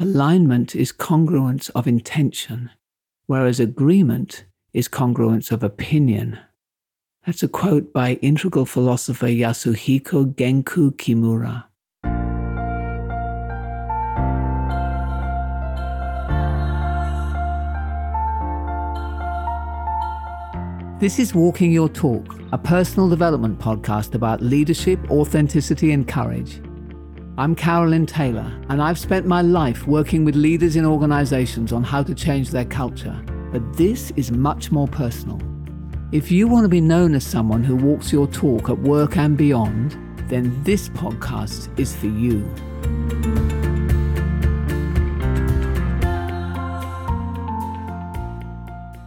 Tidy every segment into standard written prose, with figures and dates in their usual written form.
Alignment is congruence of intention, whereas agreement is congruence of opinion. That's a quote by integral philosopher Yasuhiko Genku Kimura. This is Walking Your Talk, a personal development podcast about leadership, authenticity, and courage. I'm Carolyn Taylor, and I've spent my life working with leaders in organizations on how to change their culture. But this is much more personal. If you want to be known as someone who walks your talk at work and beyond, then this podcast is for you.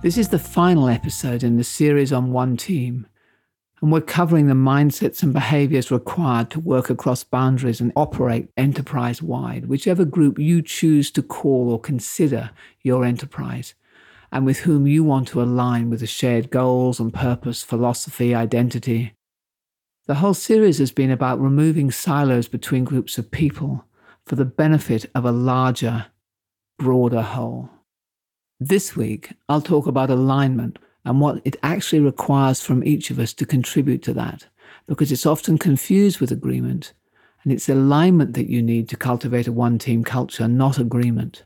This is the final episode in the series on one team, and we're covering the mindsets and behaviors required to work across boundaries and operate enterprise-wide, whichever group you choose to call or consider your enterprise, and with whom you want to align with the shared goals and purpose, philosophy, identity. The whole series has been about removing silos between groups of people for the benefit of a larger, broader whole. This week, I'll talk about alignment and what it actually requires from each of us to contribute to that, because it's often confused with agreement, and it's alignment that you need to cultivate a one-team culture, not agreement.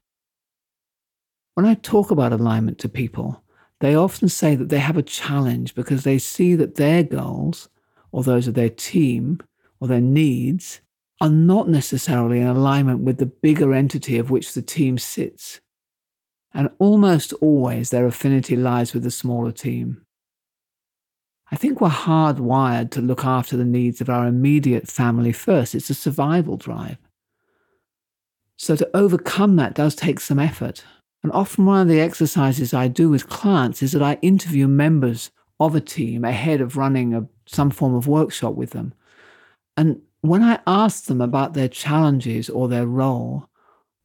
When I talk about alignment to people, they often say that they have a challenge because they see that their goals, or those of their team, or their needs, are not necessarily in alignment with the bigger entity of which the team sits. And almost always their affinity lies with the smaller team. I think we're hardwired to look after the needs of our immediate family first. It's a survival drive. So to overcome that does take some effort. And often one of the exercises I do with clients is that I interview members of a team ahead of running some form of workshop with them. And when I ask them about their challenges or their role,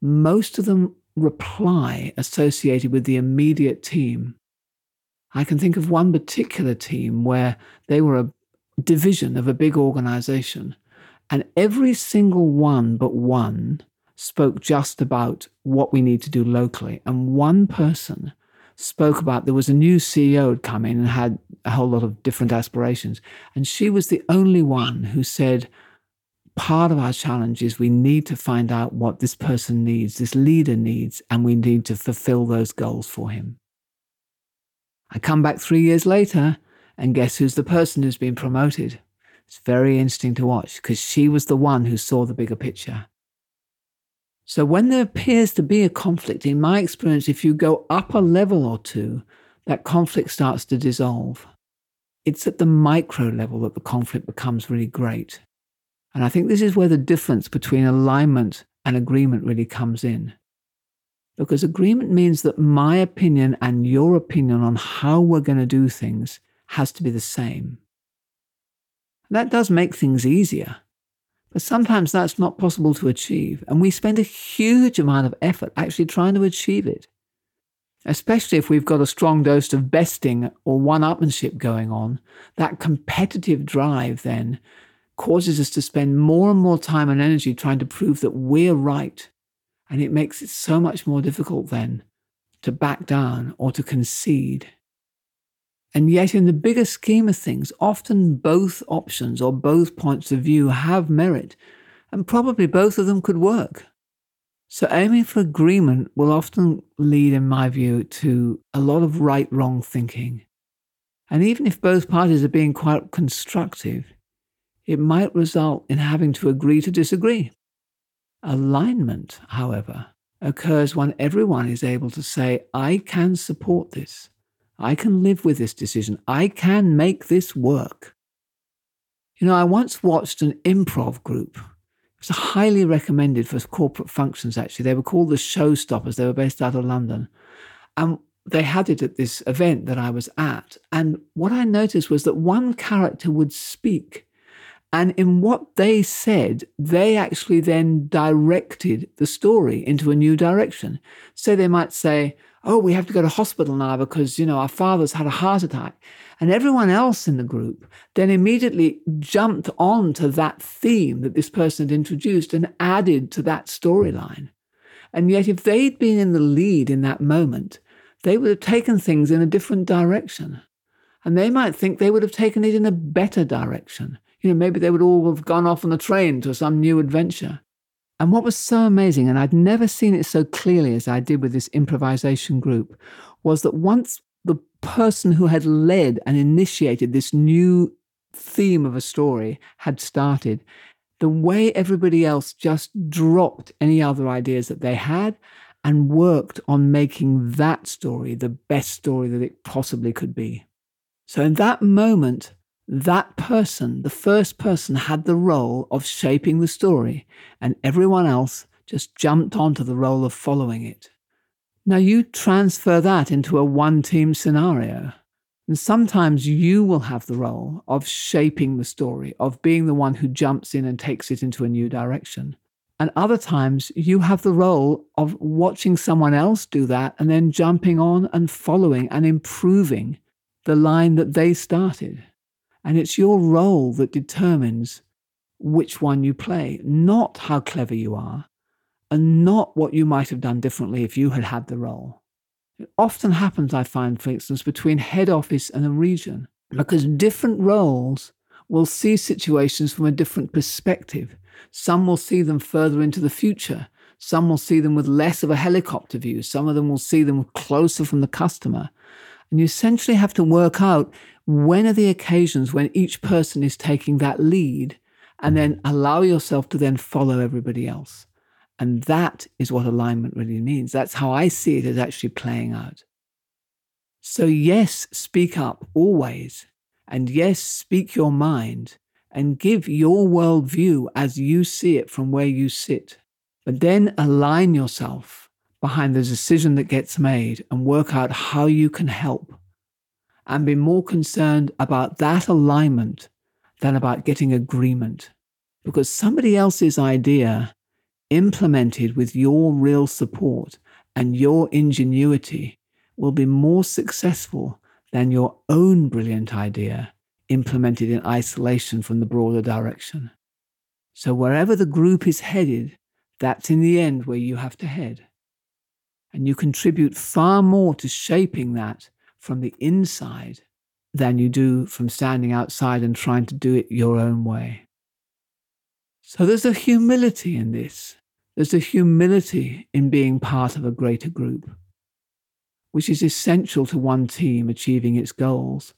most of them reply associated with the immediate team. I can think of one particular team where they were a division of a big organization, and every single one but one spoke just about what we need to do locally. And one person spoke about there was a new CEO who had come in and had a whole lot of different aspirations. And she was the only one who said, part of our challenge is we need to find out what this person needs, this leader needs, and we need to fulfill those goals for him. I come back 3 years later, and guess who's the person who's been promoted? It's very interesting to watch, because she was the one who saw the bigger picture. So when there appears to be a conflict, in my experience, if you go up a level or two, that conflict starts to dissolve. It's at the micro level that the conflict becomes really great. And I think this is where the difference between alignment and agreement really comes in. Because agreement means that my opinion and your opinion on how we're going to do things has to be the same. And that does make things easier, but sometimes that's not possible to achieve. And we spend a huge amount of effort actually trying to achieve it, especially if we've got a strong dose of besting or one-upmanship going on. That competitive drive then causes us to spend more and more time and energy trying to prove that we're right. And it makes it so much more difficult then to back down or to concede. And yet in the bigger scheme of things, often both options or both points of view have merit, and probably both of them could work. So aiming for agreement will often lead, in my view, to a lot of right-wrong thinking. And even if both parties are being quite constructive, it might result in having to agree to disagree. Alignment, however, occurs when everyone is able to say, I can support this. I can live with this decision. I can make this work. You know, I once watched an improv group. It was highly recommended for corporate functions, actually. They were called the Showstoppers. They were based out of London. And they had it at this event that I was at. And what I noticed was that one character would speak, and in what they said, they actually then directed the story into a new direction. So they might say, oh, we have to go to hospital now because, you know, our father's had a heart attack. And everyone else in the group then immediately jumped on to that theme that this person had introduced and added to that storyline. And yet if they'd been in the lead in that moment, they would have taken things in a different direction. And they might think they would have taken it in a better direction. You know, maybe they would all have gone off on a train to some new adventure. And what was so amazing, and I'd never seen it so clearly as I did with this improvisation group, was that once the person who had led and initiated this new theme of a story had started, the way everybody else just dropped any other ideas that they had and worked on making that story the best story that it possibly could be. So in that moment, that person, the first person, had the role of shaping the story, and everyone else just jumped onto the role of following it. Now you transfer that into a one-team scenario, and sometimes you will have the role of shaping the story, of being the one who jumps in and takes it into a new direction. And other times you have the role of watching someone else do that and then jumping on and following and improving the line that they started. And it's your role that determines which one you play, not how clever you are, and not what you might have done differently if you had had the role. It often happens, I find, for instance, between head office and a region, because different roles will see situations from a different perspective. Some will see them further into the future. Some will see them with less of a helicopter view. Some of them will see them closer from the customer. And you essentially have to work out when are the occasions when each person is taking that lead, and then allow yourself to then follow everybody else. And that is what alignment really means. That's how I see it as actually playing out. So yes, speak up always. And yes, speak your mind and give your worldview as you see it from where you sit. But then align yourself behind the decision that gets made and work out how you can help, and be more concerned about that alignment than about getting agreement. Because somebody else's idea implemented with your real support and your ingenuity will be more successful than your own brilliant idea implemented in isolation from the broader direction. So wherever the group is headed, that's in the end where you have to head. And you contribute far more to shaping that from the inside than you do from standing outside and trying to do it your own way. So there's a humility in this. There's a humility in being part of a greater group, which is essential to one team achieving its goals.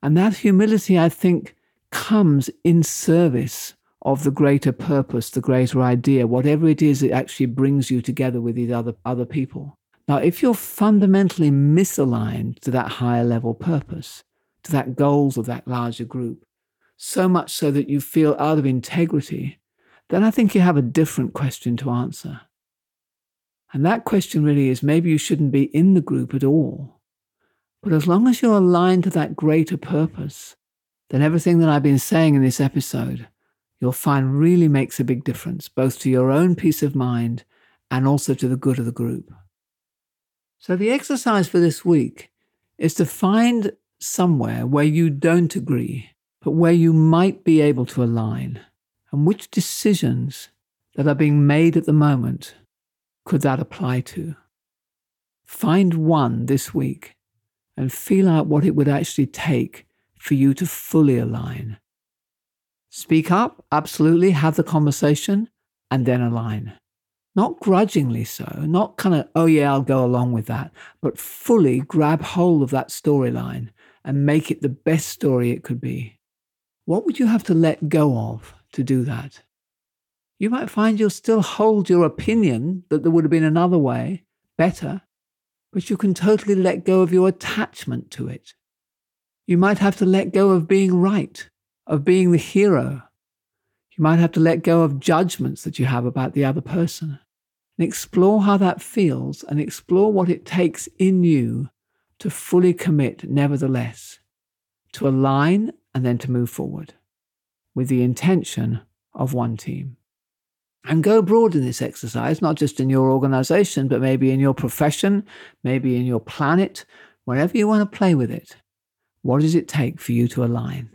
And that humility, I think, comes in service of the greater purpose, the greater idea, whatever it is that actually brings you together with these other people. Now, if you're fundamentally misaligned to that higher level purpose, to that goals of that larger group, so much so that you feel out of integrity, then I think you have a different question to answer. And that question really is, maybe you shouldn't be in the group at all. But as long as you're aligned to that greater purpose, then everything that I've been saying in this episode, you'll find really makes a big difference, both to your own peace of mind and also to the good of the group. So the exercise for this week is to find somewhere where you don't agree, but where you might be able to align, and which decisions that are being made at the moment could that apply to. Find one this week and feel out what it would actually take for you to fully align. Speak up, absolutely, have the conversation, and then align. Not grudgingly so, not kind of, oh yeah, I'll go along with that, but fully grab hold of that storyline and make it the best story it could be. What would you have to let go of to do that? You might find you'll still hold your opinion that there would have been another way, better, but you can totally let go of your attachment to it. You might have to let go of being right, of being the hero. You might have to let go of judgments that you have about the other person, and explore how that feels, and explore what it takes in you to fully commit, nevertheless, to align and then to move forward with the intention of one team. And go broad in this exercise, not just in your organization, but maybe in your profession, maybe in your planet, wherever you want to play with it. What does it take for you to align?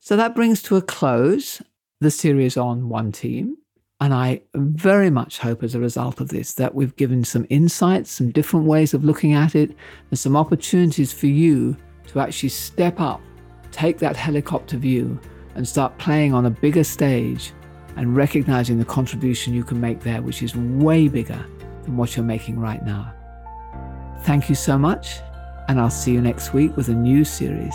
So that brings to a close the series on one team, And I very much hope as a result of this that we've given some insights, some different ways of looking at it, and some opportunities for you to actually step up, take that helicopter view and start playing on a bigger stage and recognizing the contribution you can make there, which is way bigger than what you're making right now. Thank you so much, and I'll see you next week with a new series.